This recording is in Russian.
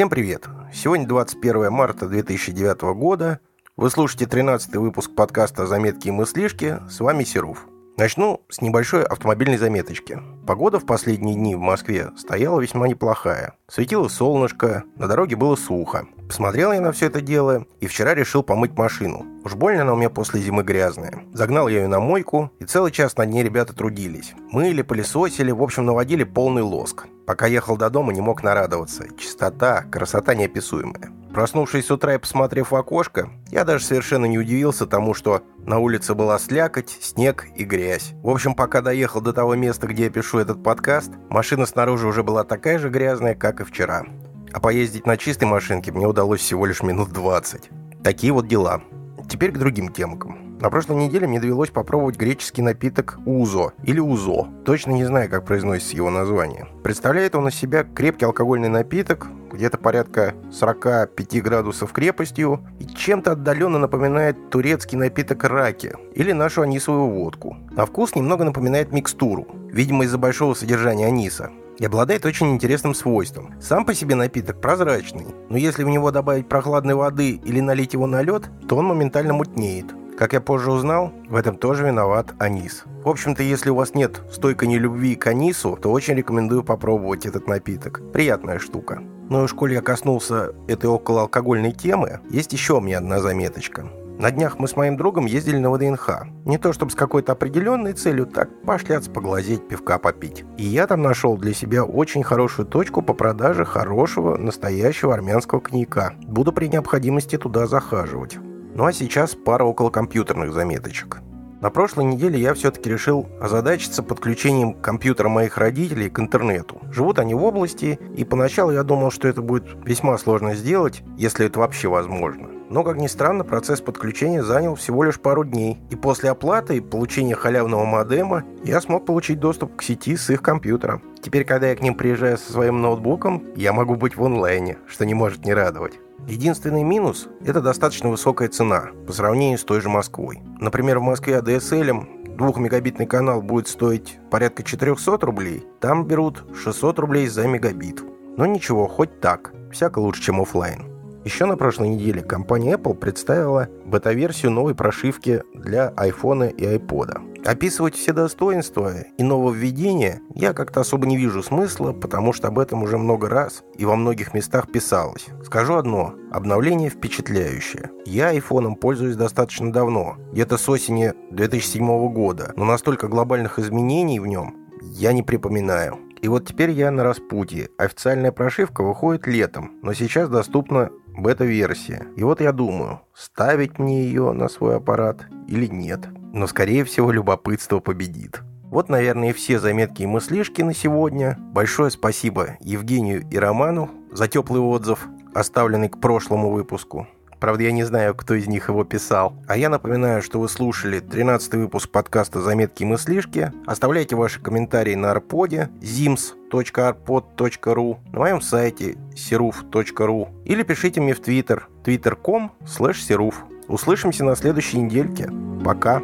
Всем привет! Сегодня 21 марта 2009 года. Вы слушаете 13-й выпуск подкаста «Заметки и мыслишки». С вами Серов. Начну с небольшой автомобильной заметочки. Погода в последние дни в Москве стояла весьма неплохая. Светило солнышко, на дороге было сухо. Посмотрел я на все это дело и вчера решил помыть машину. Уж больно она у меня после зимы грязная. Загнал я ее на мойку, и целый час над ней ребята трудились. Мыли, пылесосили, в общем, наводили полный лоск. Пока ехал до дома, не мог нарадоваться. Чистота, красота неописуемая. Проснувшись с утра и посмотрев в окошко, я даже совершенно не удивился тому, что на улице была слякоть, снег и грязь. В общем, пока доехал до того места, где я пишу этот подкаст, машина снаружи уже была такая же грязная, как и вчера. А поездить на чистой машинке мне удалось всего лишь минут 20. Такие вот дела. Теперь к другим темкам. На прошлой неделе мне довелось попробовать греческий напиток узо или узо. Точно не знаю, как произносится его название. Представляет он из себя крепкий алкогольный напиток, где-то порядка 45 градусов крепостью, и чем-то отдаленно напоминает турецкий напиток раки или нашу анисовую водку. На вкус немного напоминает микстуру, видимо, из-за большого содержания аниса. И обладает очень интересным свойством. Сам по себе напиток прозрачный, но если в него добавить прохладной воды или налить его на лед, то он моментально мутнеет. Как я позже узнал, в этом тоже виноват анис. В общем-то, если у вас нет стойкой нелюбви к анису, то очень рекомендую попробовать этот напиток. Приятная штука. Ну и уж коль я коснулся этой околоалкогольной темы, есть еще у меня одна заметочка. На днях мы с моим другом ездили на ВДНХ. Не то чтобы с какой-то определенной целью, так пошляться, поглазеть, пивка попить. И я там нашел для себя очень хорошую точку по продаже хорошего, настоящего армянского коньяка. Буду при необходимости туда захаживать. Ну а сейчас пара околокомпьютерных заметочек. На прошлой неделе я все-таки решил озадачиться подключением компьютера моих родителей к интернету. Живут они в области, и поначалу я думал, что это будет весьма сложно сделать, если это вообще возможно. Но, как ни странно, процесс подключения занял всего лишь пару дней. И после оплаты и получения халявного модема я смог получить доступ к сети с их компьютера. Теперь, когда я к ним приезжаю со своим ноутбуком, я могу быть в онлайне, что не может не радовать. Единственный минус – это достаточно высокая цена по сравнению с той же Москвой. Например, в Москве ADSL 2-мегабитный канал будет стоить порядка 400 рублей, там берут 600 рублей за мегабит. Но ничего, хоть так, всяко лучше, чем офлайн. Еще на прошлой неделе компания Apple представила бета-версию новой прошивки для iPhone и iPod. Описывать все достоинства и нововведения я как-то особо не вижу смысла, потому что об этом уже много раз и во многих местах писалось. Скажу одно, обновление впечатляющее. Я iPhone пользуюсь достаточно давно, где-то с осени 2007 года, но настолько глобальных изменений в нем я не припоминаю. И вот теперь я на распутье. Официальная прошивка выходит летом, но сейчас доступна бета-версия. И вот я думаю, ставить мне ее на свой аппарат или нет. Но, скорее всего, любопытство победит. Вот, наверное, и все заметки и мыслишки на сегодня. Большое спасибо Евгению и Роману за теплый отзыв, оставленный к прошлому выпуску. Правда, я не знаю, кто из них его писал. А я напоминаю, что вы слушали 13-й выпуск подкаста «Заметки и мыслишки». Оставляйте ваши комментарии на арподе zims.arpod.ru, на моем сайте seruf.ru или пишите мне в Twitter twitter.com/seruf. Услышимся на следующей недельке. Пока!